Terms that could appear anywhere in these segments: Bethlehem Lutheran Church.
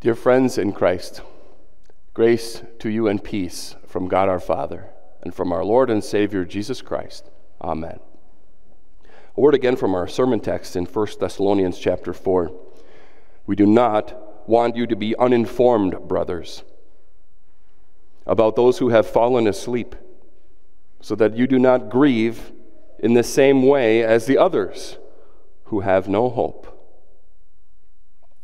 Dear friends in Christ, grace to you and peace from God our Father and from our Lord and Savior Jesus Christ. Amen. A word again from our sermon text in 1 Thessalonians chapter 4. We do not want you to be uninformed, brothers, about those who have fallen asleep, so that you do not grieve in the same way as the others who have no hope.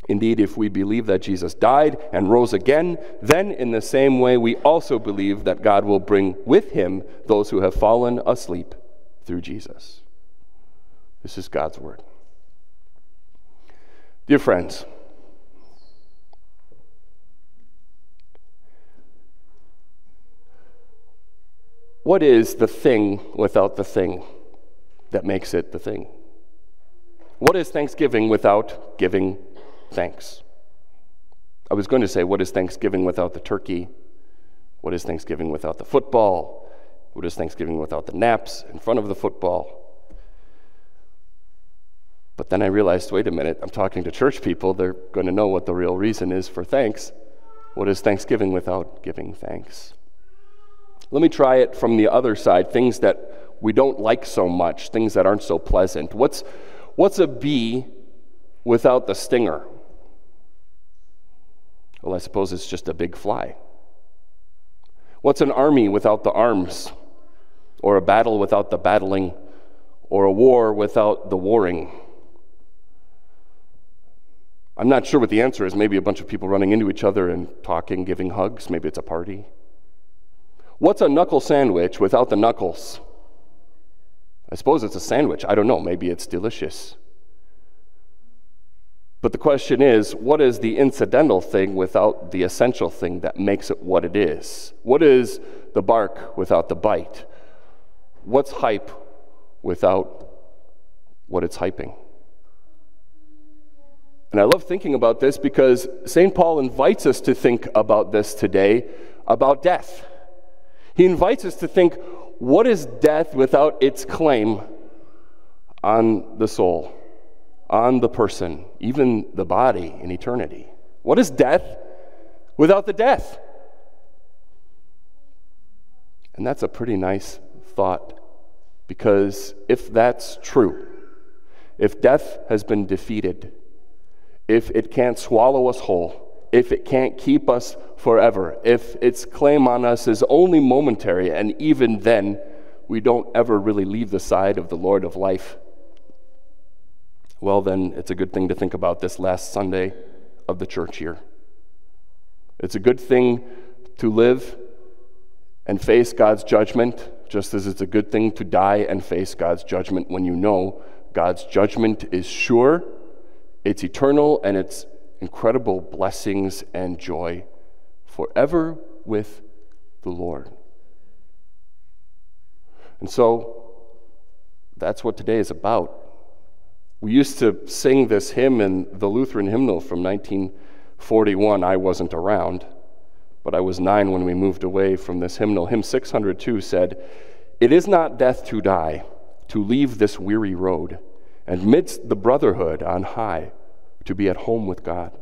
Indeed, if we believe that Jesus died and rose again, then in the same way we also believe that God will bring with him those who have fallen asleep through Jesus. This is God's word. Dear friends, what is the thing without the thing that makes it the thing? What is Thanksgiving without giving thanks? I was going to say, what is Thanksgiving without the turkey? What is Thanksgiving without the football? What is Thanksgiving without the naps in front of the football? But then I realized, wait a minute, I'm talking to church people. They're going to know what the real reason is for thanks. What is Thanksgiving without giving thanks? Let me try it from the other side, things that we don't like so much, things that aren't so pleasant. What's a bee without the stinger? Well, I suppose it's just a big fly. What's an army without the arms? Or a battle without the battling? Or a war without the warring? I'm not sure what the answer is. Maybe a bunch of people running into each other and talking, giving hugs. Maybe it's a party. What's a knuckle sandwich without the knuckles? I suppose it's a sandwich. I don't know. Maybe it's delicious. But the question is, what is the incidental thing without the essential thing that makes it what it is? What is the bark without the bite? What's hype without what it's hyping? And I love thinking about this because St. Paul invites us to think about this today, about death. He invites us to think, what is death without its claim on the soul, on the person, even the body in eternity? What is death without the death? And that's a pretty nice thought, because if that's true, if death has been defeated, if it can't swallow us whole, if it can't keep us forever, if its claim on us is only momentary, and even then we don't ever really leave the side of the Lord of life, well, then it's a good thing to think about this last Sunday of the church year. It's a good thing to live and face God's judgment, just as it's a good thing to die and face God's judgment when you know God's judgment is sure, it's eternal, and it's incredible blessings and joy forever with the Lord. And so that's what today is about. We used to sing this hymn in the Lutheran hymnal from 1941. I wasn't around, but I was 9 when we moved away from this hymnal. Hymn 602 said, "It is not death to die, to leave this weary road, and midst the brotherhood on high, to be at home with God.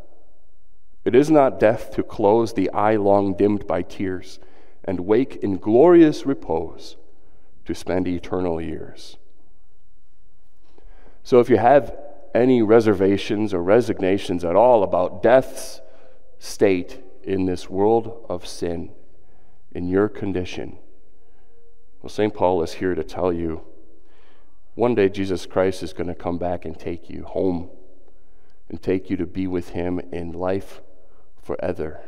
It is not death to close the eye long dimmed by tears, and wake in glorious repose, to spend eternal years." So if you have any reservations or resignations at all about death's state in this world of sin, in your condition, well, St. Paul is here to tell you, one day Jesus Christ is going to come back and take you home and take you to be with him in life forever.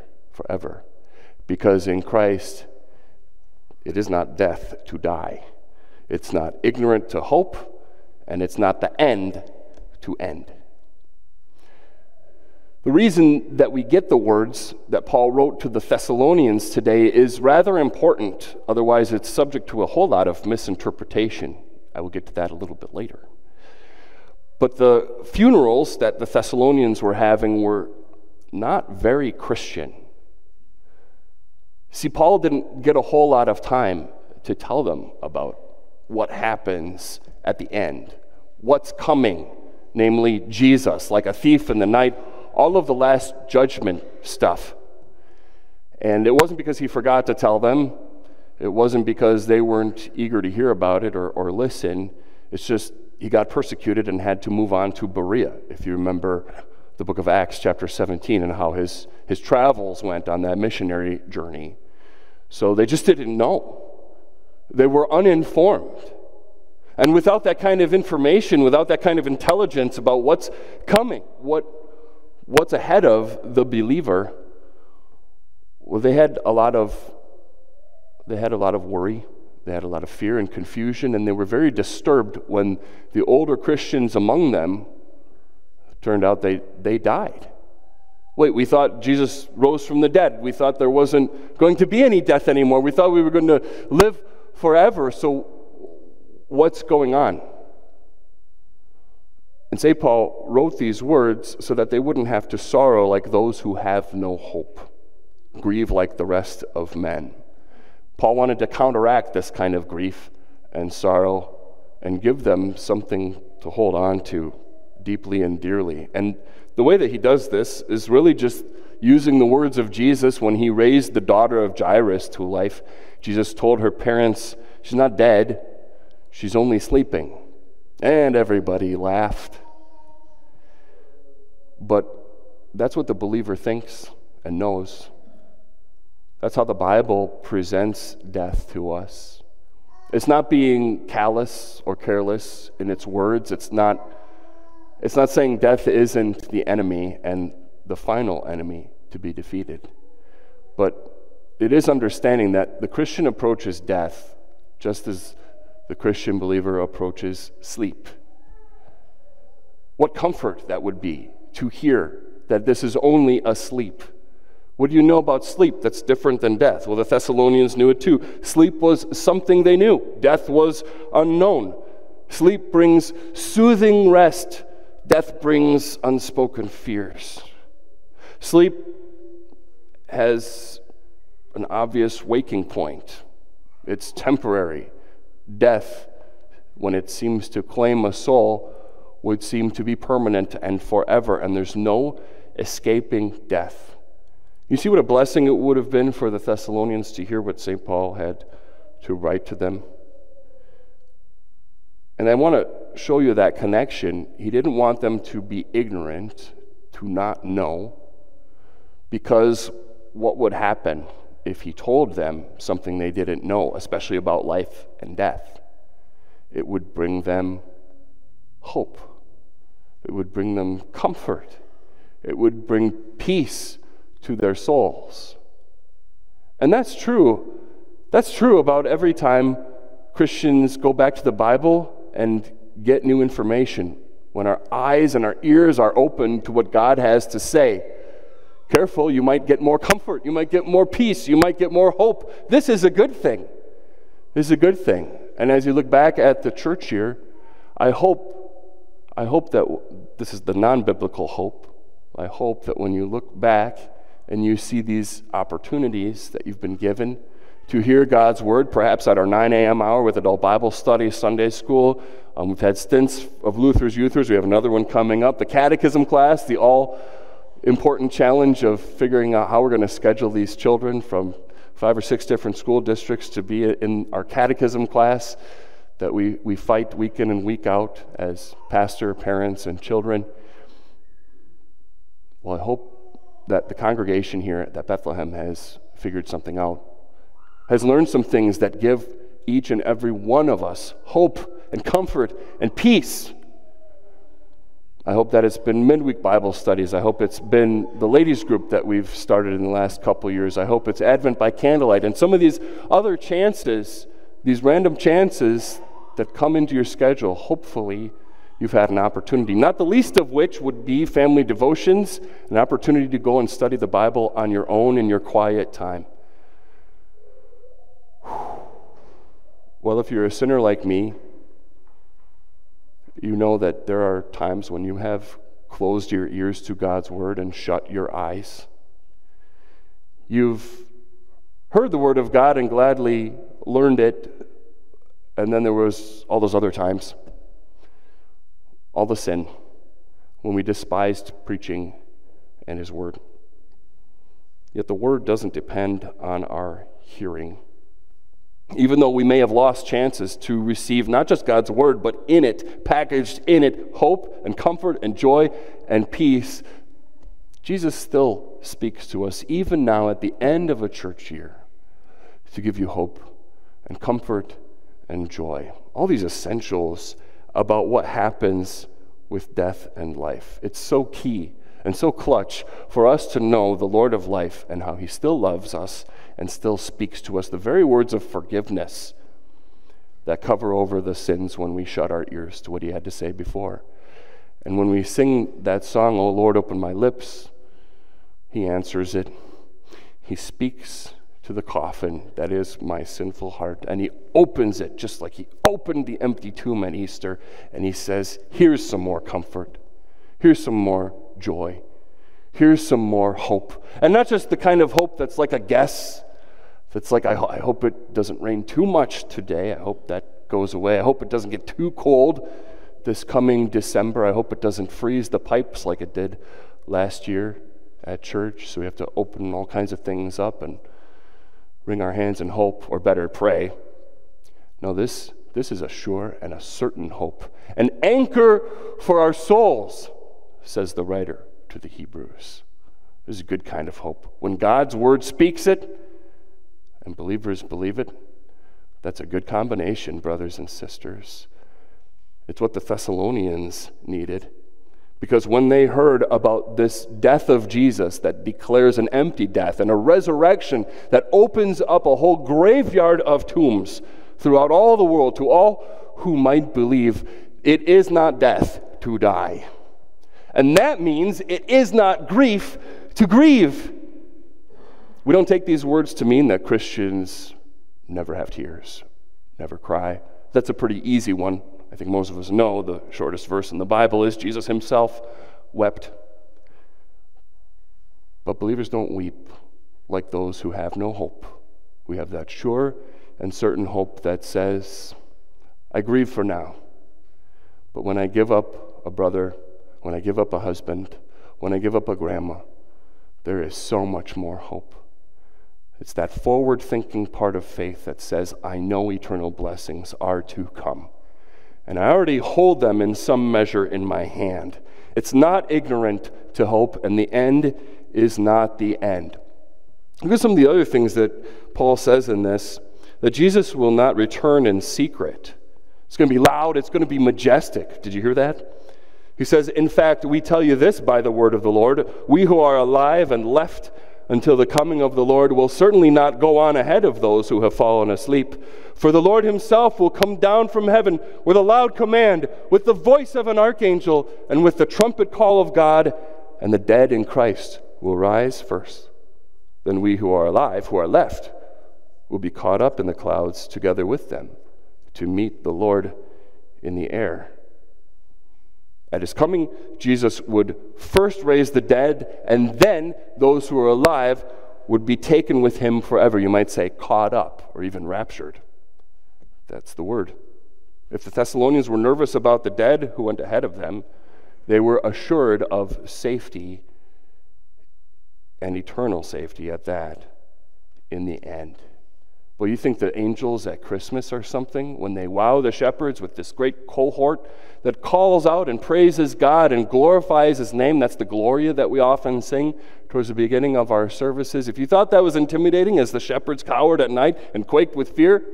Because in Christ, it is not death to die. It's not ignorant to hope, and it's not the end to end. The reason that we get the words that Paul wrote to the Thessalonians today is rather important. Otherwise, it's subject to a whole lot of misinterpretation. I will get to that a little bit later. But the funerals that the Thessalonians were having were not very Christian. See, Paul didn't get a whole lot of time to tell them about what happens at the end, what's coming, namely Jesus, like a thief in the night, all of the last judgment stuff. And it wasn't because he forgot to tell them. It wasn't because they weren't eager to hear about it or listen. It's just he got persecuted and had to move on to Berea, if you remember the book of Acts chapter 17 and how his travels went on that missionary journey. So they just didn't know. They were uninformed. And without that kind of information, without that kind of intelligence about what's coming, what's ahead of the believer, well, they had a lot of worry, they had a lot of fear and confusion, and they were very disturbed when the older Christians among them, turned out they died. Wait, we thought Jesus rose from the dead. We thought there wasn't going to be any death anymore. We thought we were going to live forever. So what's going on? And St. Paul wrote these words so that they wouldn't have to sorrow like those who have no hope, grieve like the rest of men. Paul wanted to counteract this kind of grief and sorrow and give them something to hold on to deeply and dearly. And the way that he does this is really just using the words of Jesus when he raised the daughter of Jairus to life. Jesus told her parents, she's not dead, she's only sleeping. And everybody laughed. But that's what the believer thinks and knows. That's how the Bible presents death to us. It's not being callous or careless in its words. It's not saying death isn't the enemy and the final enemy to be defeated. But it is understanding that the Christian approaches death just as the Christian believer approaches sleep. What comfort that would be to hear that this is only a sleep. What do you know about sleep that's different than death? Well, the Thessalonians knew it too. Sleep was something they knew. Death was unknown. Sleep brings soothing rest. Death brings unspoken fears. Sleep has an obvious waking point. It's temporary. Death, when it seems to claim a soul, would seem to be permanent and forever, and there's no escaping death. You see what a blessing it would have been for the Thessalonians to hear what St. Paul had to write to them. And I want to show you that connection. He didn't want them to be ignorant, to not know, because what would happen if he told them something they didn't know, especially about life and death? It would bring them hope. It would bring them comfort. It would bring peace to their souls. And that's true. That's true about every time Christians go back to the Bible and get new information. When our eyes and our ears are open to what God has to say, careful, you might get more comfort, you might get more peace, you might get more hope. This is a good thing. This is a good thing. And as you look back at the church year, I hope that this is the non-biblical hope. I hope that when you look back and you see these opportunities that you've been given to hear God's word, perhaps at our 9 a.m. hour with adult Bible study, Sunday school. We've had stints of Luther's Youthers. We have another one coming up. The catechism class, the all-important challenge of figuring out how we're going to schedule these children from 5 or 6 different school districts to be in our catechism class that we fight week in and week out as pastor, parents, and children. Well, I hope that the congregation here at Bethlehem has figured something out, has learned some things that give each and every one of us hope and comfort and peace. I hope that it's been midweek Bible studies. I hope it's been the ladies group that we've started in the last couple years. I hope it's Advent by candlelight and some of these other chances, these random chances that come into your schedule. Hopefully you've had an opportunity, not the least of which would be family devotions, an opportunity to go and study the Bible on your own in your quiet time. Well, if you're a sinner like me, you know that there are times when you have closed your ears to God's word and shut your eyes. You've heard the word of God and gladly learned it, and then there was all those other times, all the sin, when we despised preaching, and his word. Yet the word doesn't depend on our hearing. Even though we may have lost chances to receive not just God's word, but in it, packaged in it, hope and comfort and joy and peace, Jesus still speaks to us, even now at the end of a church year, to give you hope and comfort and joy. All these essentials about what happens with death and life. It's so key and so clutch for us to know the Lord of life and how he still loves us and still speaks to us the very words of forgiveness that cover over the sins when we shut our ears to what he had to say before. And when we sing that song, "O Lord, open my lips," he answers it. He speaks to the coffin that is my sinful heart, and he opens it just like he opened the empty tomb at Easter, and he says, here's some more comfort, here's some more joy, here's some more hope. And not just the kind of hope that's like a guess, that's like, I hope it doesn't rain too much today, I hope that goes away, I hope it doesn't get too cold this coming December, I hope it doesn't freeze the pipes like it did last year at church, so we have to open all kinds of things up and wring our hands and hope, or better, pray. No, this is a sure and a certain hope, an anchor for our souls, says the writer to the Hebrews. This is a good kind of hope. When God's word speaks it, and believers believe it, that's a good combination, brothers and sisters. It's what the Thessalonians needed, because when they heard about this death of Jesus that declares an empty death and a resurrection that opens up a whole graveyard of tombs throughout all the world to all who might believe, it is not death to die. And that means it is not grief to grieve. We don't take these words to mean that Christians never have tears, never cry. That's a pretty easy one. I think most of us know the shortest verse in the Bible is Jesus himself wept. But believers don't weep like those who have no hope. We have that sure and certain hope that says, I grieve for now, but when I give up a brother, when I give up a husband, when I give up a grandma, there is so much more hope. It's that forward-thinking part of faith that says, I know eternal blessings are to come. And I already hold them in some measure in my hand. It's not ignorant to hope, and the end is not the end. Look at some of the other things that Paul says in this, that Jesus will not return in secret. It's going to be loud. It's going to be majestic. Did you hear that? He says, in fact, we tell you this by the word of the Lord. We who are alive and left until the coming of the Lord will certainly not go on ahead of those who have fallen asleep. For the Lord himself will come down from heaven with a loud command, with the voice of an archangel, and with the trumpet call of God, and the dead in Christ will rise first. Then we who are alive, who are left, will be caught up in the clouds together with them to meet the Lord in the air. At his coming, Jesus would first raise the dead, and then those who are alive would be taken with him forever. You might say caught up or even raptured. That's the word. If the Thessalonians were nervous about the dead who went ahead of them, they were assured of safety, and eternal safety at that, in the end. Well, you think the angels at Christmas or something, when they wow the shepherds with this great cohort that calls out and praises God and glorifies his name, that's the Gloria that we often sing towards the beginning of our services. If you thought that was intimidating as the shepherds cowered at night and quaked with fear,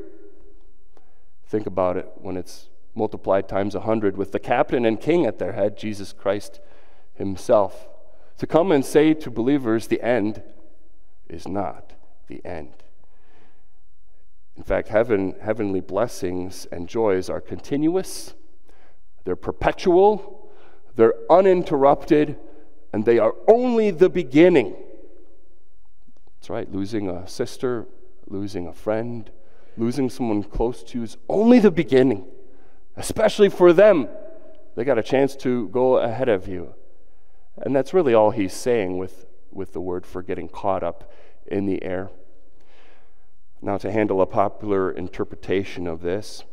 think about it when it's multiplied times 100 with the captain and king at their head, Jesus Christ himself, to come and say to believers, the end is not the end. In fact, heavenly blessings and joys are continuous, they're perpetual, they're uninterrupted, and they are only the beginning. That's right, losing a sister, losing a friend, losing someone close to you is only the beginning, especially for them. They got a chance to go ahead of you. And that's really all he's saying with the word for getting caught up in the air. Now, to handle a popular interpretation of this,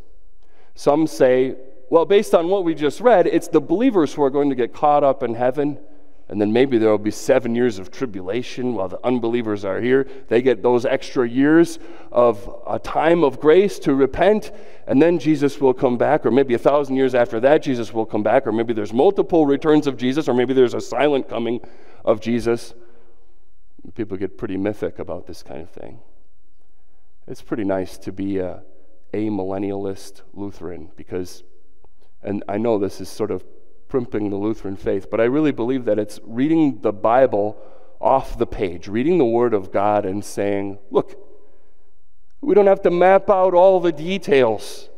some say, well, based on what we just read, it's the believers who are going to get caught up in heaven And then maybe there will be 7 years of tribulation while the unbelievers are here. They get those extra years of a time of grace to repent, and then Jesus will come back. Or maybe 1,000 years after that, Jesus will come back. Or maybe there's multiple returns of Jesus, or maybe there's a silent coming of Jesus. People get pretty mythic about this kind of thing. It's pretty nice to be a millennialist Lutheran, because, and I know this is sort of primping the Lutheran faith, but I really believe that it's reading the Bible off the page, reading the Word of God and saying, look, we don't have to map out all the details.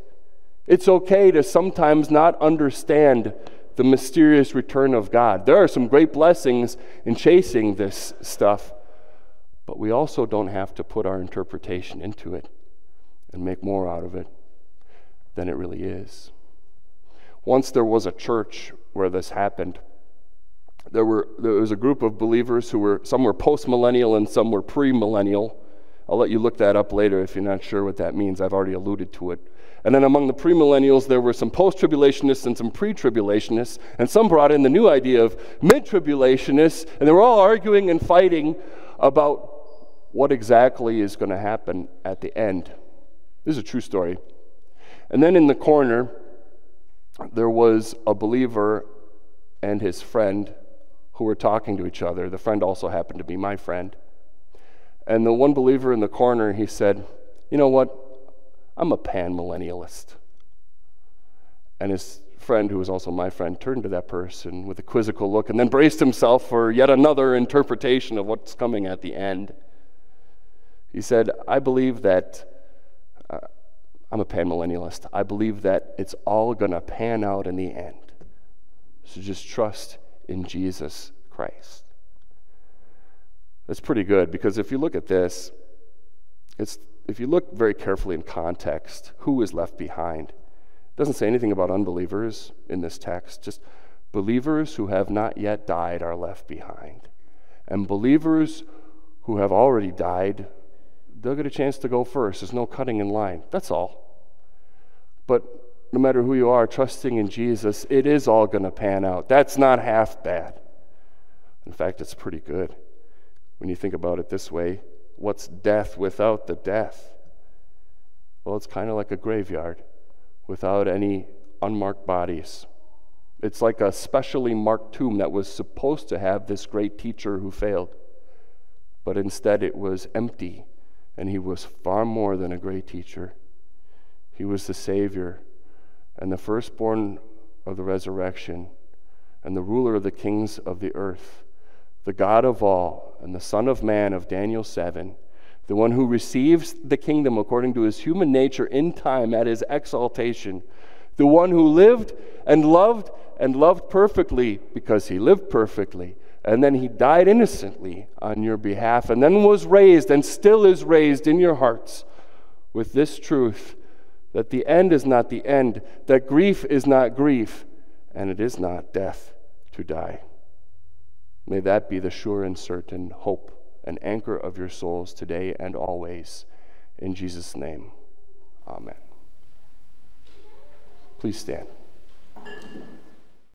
It's okay to sometimes not understand the mysterious return of God. There are some great blessings in chasing this stuff, but we also don't have to put our interpretation into it and make more out of it than it really is. Once there was a church where this happened. There was a group of believers who were, some were post-millennial and some were pre-millennial. I'll let you look that up later if you're not sure what that means. I've already alluded to it. And then among the pre-millennials, there were some post-tribulationists and some pre-tribulationists, and some brought in the new idea of mid-tribulationists, and they were all arguing and fighting about what exactly is going to happen at the end. This is a true story. And then in the corner, there was a believer and his friend who were talking to each other. The friend also happened to be my friend. And the one believer in the corner, he said, you know what? I'm a pan-millennialist. And his friend, who was also my friend, turned to that person with a quizzical look and then braced himself for yet another interpretation of what's coming at the end. He said, I believe that I'm a pan-millennialist. I believe that it's all going to pan out in the end. So just trust in Jesus Christ. That's pretty good, because if you look at this, if you look very carefully in context, who is left behind? It doesn't say anything about unbelievers in this text. Just believers who have not yet died are left behind. And believers who have already died, they'll get a chance to go first. There's no cutting in line. That's all. But no matter who you are, trusting in Jesus, it is all going to pan out. That's not half bad. In fact, it's pretty good when you think about it this way. What's death without the death? Well, it's kind of like a graveyard without any unmarked bodies. It's like a specially marked tomb that was supposed to have this great teacher who failed, but instead it was empty. And he was far more than a great teacher. He was the Savior and the firstborn of the resurrection and the ruler of the kings of the earth, the God of all and the Son of Man of Daniel 7, the one who receives the kingdom according to his human nature in time at his exaltation, the one who lived and loved perfectly because he lived perfectly. And then he died innocently on your behalf, and then was raised and still is raised in your hearts with this truth, that the end is not the end, that grief is not grief, and it is not death to die. May that be the sure and certain hope and anchor of your souls today and always. In Jesus' name, amen. Please stand.